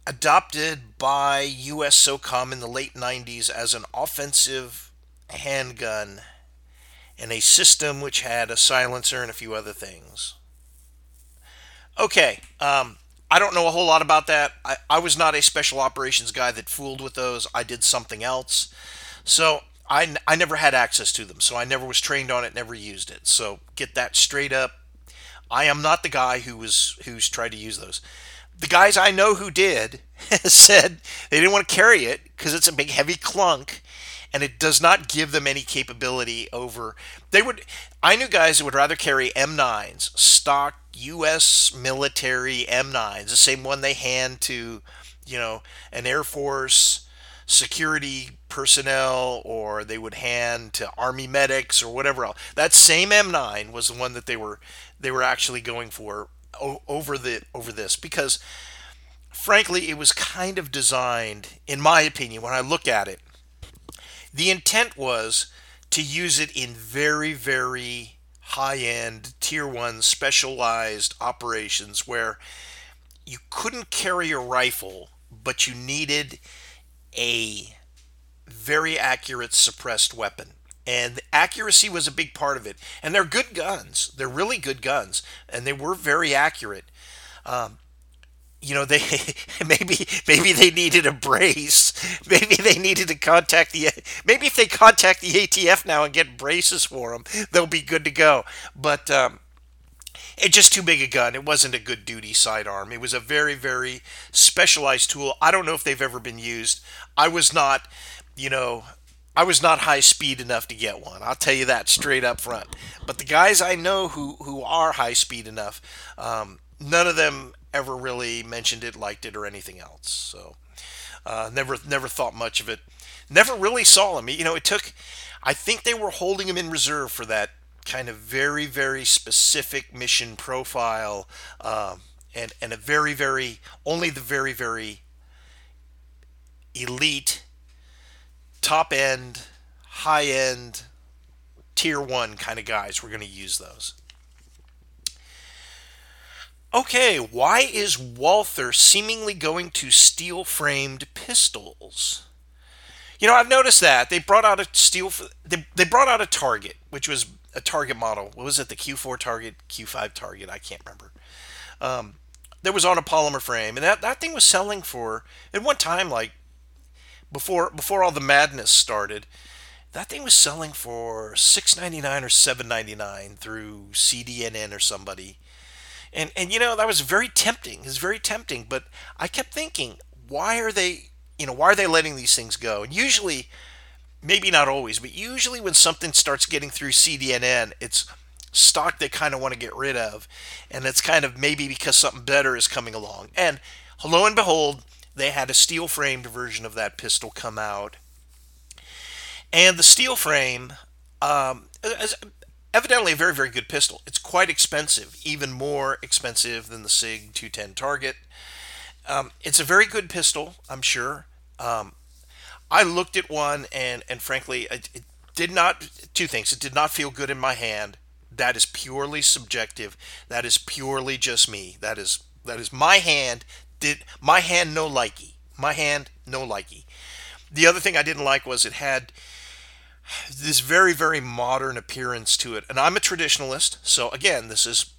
adopted by U S SOCOM in the late nineties as an offensive handgun and a system which had a silencer and a few other things? Okay, um, I don't know a whole lot about that. I, I was not a special operations guy that fooled with those. I did something else. So I, I never had access to them. So I never was trained on it, never used it. So get that straight up. I am not the guy who was who's tried to use those. The guys I know who did said they didn't want to carry it because it's a big heavy clunk and it does not give them any capability over. They would. I knew guys who would rather carry M nines, stock U S military M nines, the same one they hand to, you know, an Air Force security personnel, or they would hand to Army medics or whatever else. That same M nine was the one that they were they were actually going for over the over this, because frankly it was kind of designed, in my opinion, when I look at it, the intent was to use it in very, very high-end, tier one, specialized operations where you couldn't carry a rifle, but you needed a very accurate suppressed weapon. And accuracy was a big part of it. And they're good guns. They're really good guns. And they were very accurate. Um, you know, they maybe maybe they needed a brace. Maybe they needed to contact the, maybe if they contact the A T F now and get braces for them, they'll be good to go. But um, it's just too big a gun. It wasn't a good duty sidearm. It was a very, very specialized tool. I don't know if they've ever been used. I was not, you know, I was not high speed enough to get one. I'll tell you that straight up front. But the guys I know who, who are high speed enough, um, none of them ever really mentioned it, liked it, or anything else. So uh, never never thought much of it. Never really saw them. You know, it took, I think they were holding them in reserve for that kind of very, very specific mission profile, um, and, and a very, very, only the very, very elite, top-end, high-end, tier one kind of guys were going to use those. Okay, why is Walther seemingly going to steel-framed pistols? You know, I've noticed that they brought out a steel. They they brought out a Target, which was a Target model. What was it? The Q four Target, Q five Target. I can't remember. Um, that was on a polymer frame, and that, that thing was selling for at one time, like before before all the madness started. That thing was selling for six ninety-nine or seven ninety-nine through C D N N or somebody. And, and you know, that was very tempting. It was very tempting, but I kept thinking, why are they, you know, why are they letting these things go? And usually, maybe not always, but usually when something starts getting through C D N N, it's stock they kind of want to get rid of, and it's kind of maybe because something better is coming along. And lo and behold, they had a steel-framed version of that pistol come out. And the steel frame um, is evidently a very, very good pistol. It's quite expensive, even more expensive than the SIG two ten Target. Um, it's a very good pistol, I'm sure. Um, I looked at one, and, and frankly, it, it did not, two things. It did not feel good in my hand. That is purely subjective. That is purely just me. That is that is my hand. Did my hand no likey. My hand no likey. The other thing I didn't like was it had this very, very modern appearance to it. And I'm a traditionalist, so again, this is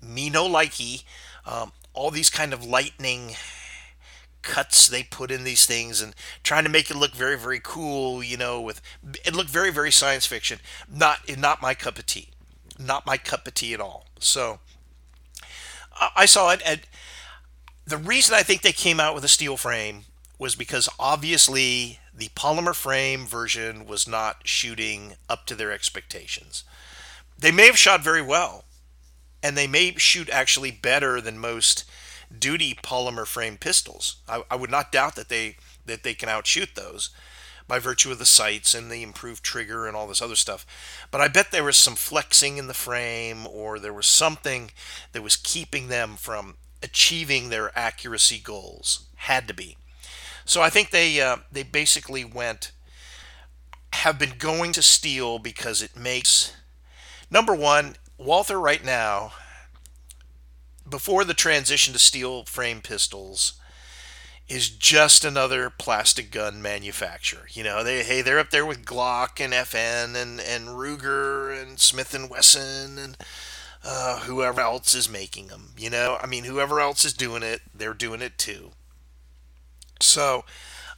me no likey. Um, all these kind of lightning cuts they put in these things and trying to make it look very, very cool, you know, with it looked very, very science fiction. Not not my cup of tea. Not my cup of tea at all. So I saw it, and the reason I think they came out with a steel frame was because obviously the polymer frame version was not shooting up to their expectations. They may have shot very well, and they may shoot actually better than most duty polymer frame pistols. I, I would not doubt that they that they can outshoot those by virtue of the sights and the improved trigger and all this other stuff. But I bet there was some flexing in the frame, or there was something that was keeping them from achieving their accuracy goals. Had to be. So I think they uh, they basically went, have been going to steel because it makes, number one, Walther right now, before the transition to steel frame pistols, is just another plastic gun manufacturer. You know, they hey, they're up there with Glock and F N and, and Ruger and Smith and Wesson and uh, whoever else is making them. You know, I mean, whoever else is doing it, they're doing it too. So,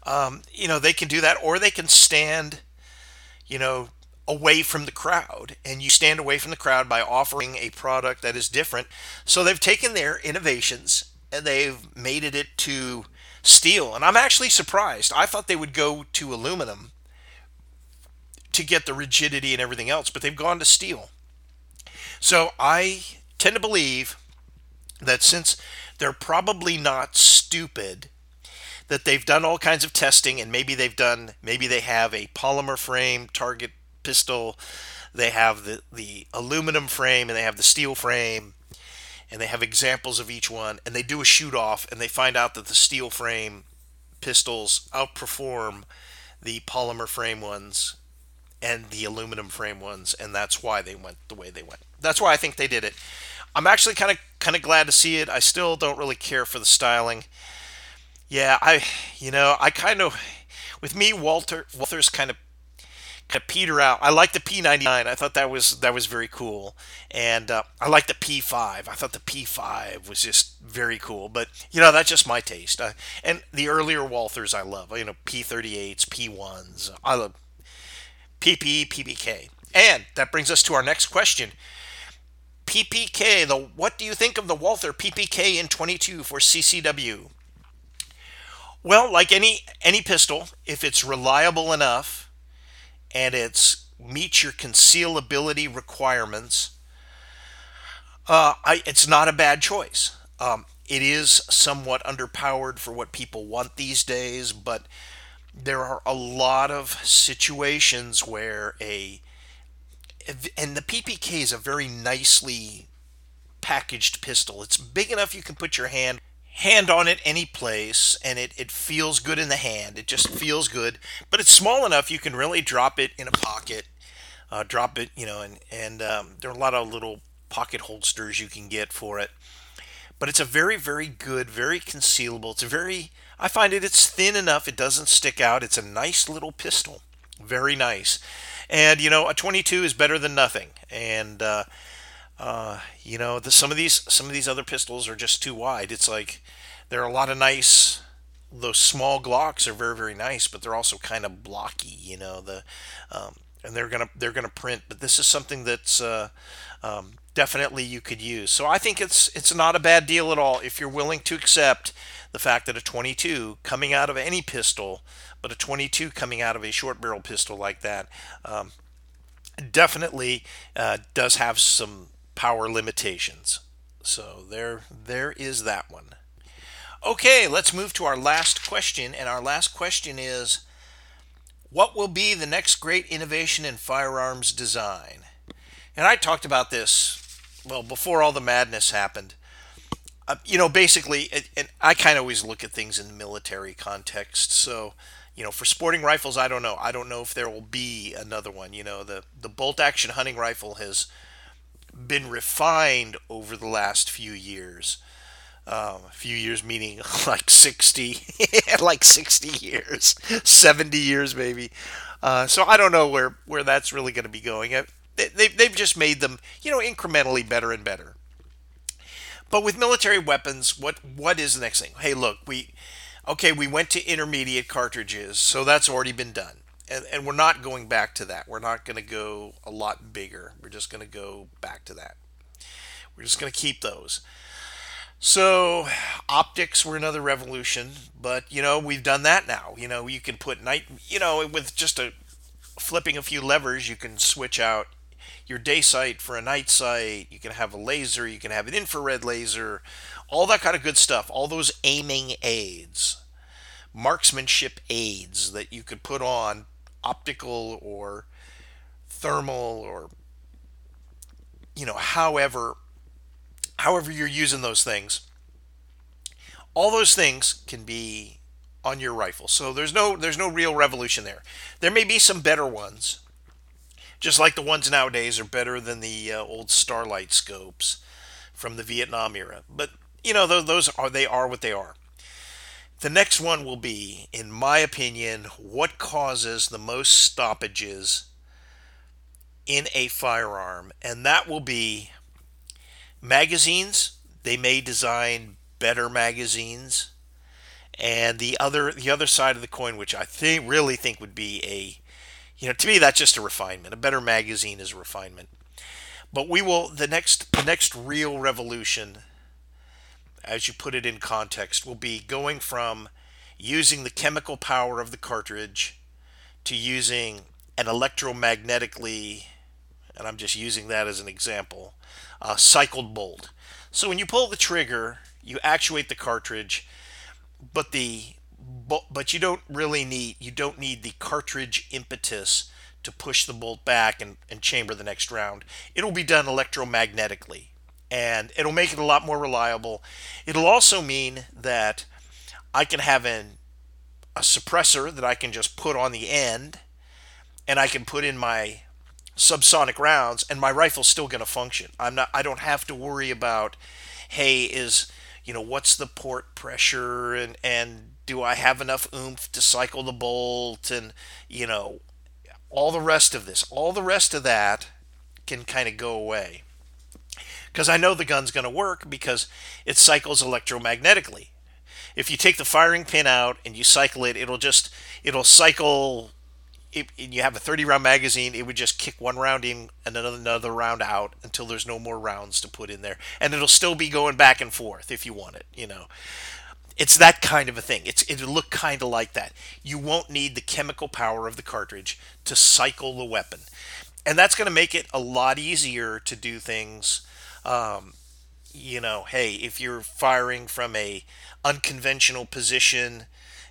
um, you know, they can do that, or they can stand, you know, away from the crowd. And you stand away from the crowd by offering a product that is different. So they've taken their innovations and they've mated it to steel, and I'm actually surprised. I thought they would go to aluminum to get the rigidity and everything else, but they've gone to steel. So I tend to believe that since they're probably not stupid, that they've done all kinds of testing, and maybe they've done, maybe they have a polymer frame target pistol, they have the, the aluminum frame, and they have the steel frame. And they have examples of each one, and they do a shoot-off, and they find out that the steel frame pistols outperform the polymer frame ones and the aluminum frame ones, and that's why they went the way they went. That's why I think they did it. I'm actually kind of kind of glad to see it. I still don't really care for the styling. Yeah, I, you know, I kind of, with me, Walther, Walther's kind of kind of peter out. I like the P ninety-nine. I thought that was that was very cool, and uh, I like the P five. I thought the P five was just very cool. But you know, that's just my taste. I, and the earlier Walthers I love. You know, P thirty-eights, P ones. I love P P E, P P K, and that brings us to our next question. P P K. The what do you think of the Walther P P K in twenty-two for C C W? Well, like any any pistol, if it's reliable enough, and it's meets your concealability requirements, uh, I, it's not a bad choice. Um, it is somewhat underpowered for what people want these days, but there are a lot of situations where a, and the P P K is a very nicely packaged pistol. It's big enough you can put your hand hand on it any place, and it, it feels good in the hand. It just feels good, but it's small enough you can really drop it in a pocket, uh, drop it, you know, and, and um, there are a lot of little pocket holsters you can get for it. But it's a very, very good, very concealable. It's a very, I find it, it's thin enough, it doesn't stick out. It's a nice little pistol, very nice. And, you know, a twenty-two is better than nothing. And, uh, Uh, you know, the, some of these some of these other pistols are just too wide. It's like there are a lot of nice, those small Glocks are very, very nice, but they're also kind of blocky. You know, the um, and they're gonna they're gonna print. But this is something that's uh, um, definitely you could use. So I think it's it's not a bad deal at all if you're willing to accept the fact that a twenty-two coming out of any pistol, but a twenty-two coming out of a short barrel pistol like that, um, definitely uh, does have some power limitations. So there there is that one. Okay, let's move to our last question, and our last question is, What will be the next great innovation in firearms design? And I talked about this, well, before all the madness happened. Uh, you know, basically, it, and I kind of always look at things in the military context. So, you know, for sporting rifles, I don't know. I don't know if there will be another one. You know, the, the bolt-action hunting rifle has been refined over the last few years. Um, a few years meaning like sixty, like sixty years, seventy years maybe. Uh, so I don't know where, where that's really going to be going. They, they, they've just made them, you know, incrementally better and better. But with military weapons, what what is the next thing? Hey, look, we, okay, we went to intermediate cartridges, so that's already been done. And, and we're not going back to that. We're not going to go a lot bigger. We're just going to go back to that. We're just going to keep those. So optics were another revolution, but, you know, we've done that now. You know, you can put night, you know, with just a flipping a few levers, you can switch out your day sight for a night sight. You can have a laser. You can have an infrared laser, all that kind of good stuff. All those aiming aids, marksmanship aids that you could put on, optical or thermal or, you know, however, however you're using those things, all those things can be on your rifle. So there's no there's no real revolution there. There may be some better ones, just like the ones nowadays are better than the uh, old Starlight scopes from the Vietnam era. But, you know, those, those are they are what they are. The next one will be, in my opinion, what causes the most stoppages in a firearm, and that will be magazines. They may design better magazines, and the other the other side of the coin, which I think really think would be a, you know, to me that's just a refinement. A better magazine is a refinement. But we will the next the next real revolution, as you put it in context, will be going from using the chemical power of the cartridge to using an electromagnetically, and I'm just using that as an example, uh, cycled bolt. So when you pull the trigger, you actuate the cartridge, but the but you don't really need you don't need the cartridge impetus to push the bolt back and, and chamber the next round. It'll be done electromagnetically, and it'll make it a lot more reliable. It'll also mean that I can have an a suppressor that I can just put on the end, and I can put in my subsonic rounds, and my rifle's still going to function. I'm not I don't have to worry about, hey, is, you know, what's the port pressure, and and do I have enough oomph to cycle the bolt, and, you know, all the rest of this all the rest of that can kind of go away, because I know the gun's going to work because it cycles electromagnetically. If you take the firing pin out and you cycle it, it'll just it'll cycle. If you have a thirty round magazine, it would just kick one round in and another, another round out until there's no more rounds to put in there. And it'll still be going back and forth if you want it, you know. It's that kind of a thing. It's, it'll look kind of like that. You won't need the chemical power of the cartridge to cycle the weapon. And that's going to make it a lot easier to do things. Um, you know, hey, if you're firing from a unconventional position,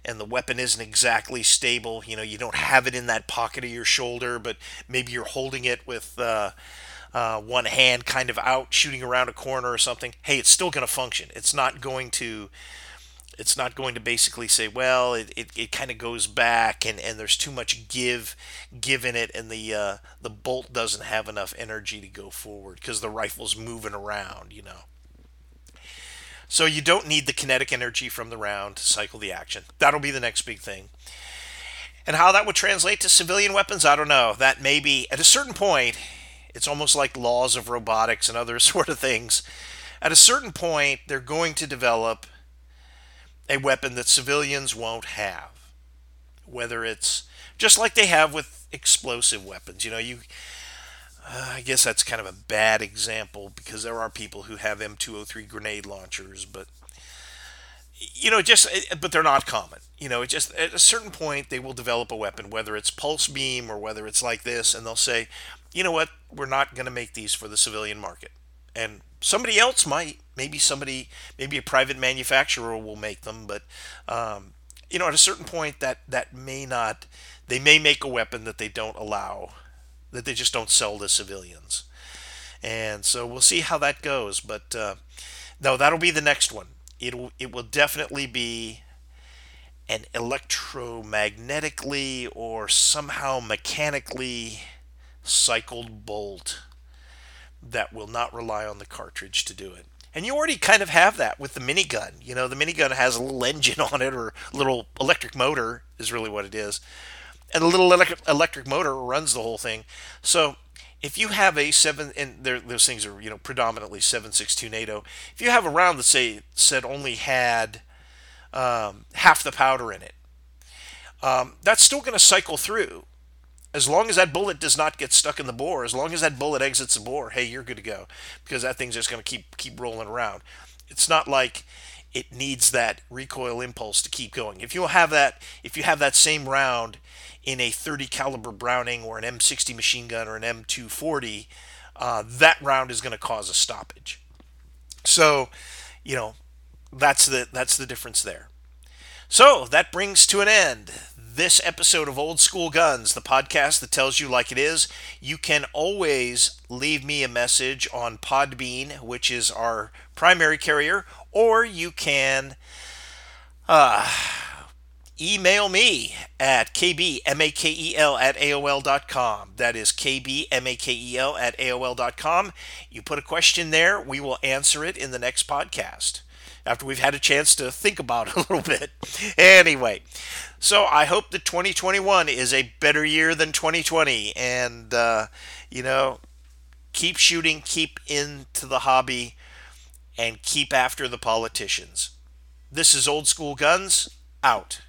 and the weapon isn't exactly stable, you know, you don't have it in that pocket of your shoulder, but maybe you're holding it with uh, uh, one hand kind of out, shooting around a corner or something. Hey, it's still going to function. It's not going to, it's not going to basically say, well, it, it, it kind of goes back, and, and there's too much give, give in it, and the uh, the bolt doesn't have enough energy to go forward because the rifle's moving around, you know. So you don't need the kinetic energy from the round to cycle the action. That'll be the next big thing. And how that would translate to civilian weapons, I don't know. That may be, at a certain point, it's almost like laws of robotics and other sort of things. At a certain point, they're going to develop a weapon that civilians won't have. Whether it's, just like they have with explosive weapons. You know, you... Uh, I guess that's kind of a bad example because there are people who have M two oh three grenade launchers, but, you know, just, but they're not common. You know, it just, at a certain point, they will develop a weapon, whether it's pulse beam or whether it's like this, and they'll say, you know what, we're not going to make these for the civilian market. And somebody else might, maybe somebody, maybe a private manufacturer will make them, but, um, you know, at a certain point, that, that may not, They may make a weapon that they don't allow, that they just don't sell to civilians. And so we'll see how that goes. But uh, no, that'll be the next one. It'll, it will definitely be an electromagnetically or somehow mechanically cycled bolt that will not rely on the cartridge to do it. And you already kind of have that with the minigun. You know, the minigun has a little engine on it, or a little electric motor is really what it is. And a little electric motor runs the whole thing. So if you have a seven, and those things are, you know, predominantly seven six two NATO. If you have a round that say said only had um, half the powder in it, um, that's still going to cycle through. As long as that bullet does not get stuck in the bore, as long as that bullet exits the bore, hey, you're good to go, because that thing's just going to keep keep rolling around. It's not like it needs that recoil impulse to keep going. If you have that, if you have that same round in a thirty caliber Browning or an M sixty machine gun or an M two forty, uh, that round is going to cause a stoppage. So, you know, that's the that's the difference there. So that brings to an end this episode of Old School Guns, the podcast that tells you like it is. You can always leave me a message on Podbean, which is our primary carrier, or you can uh, email me at k b makel at a o l dot com. That is k b makel at a o l dot com. You put a question there, we will answer it in the next podcast, after we've had a chance to think about it a little bit. Anyway, so I hope that twenty twenty-one is a better year than twenty twenty. And, uh, you know, keep shooting, keep into the hobby, and keep after the politicians. This is Old School Guns, out.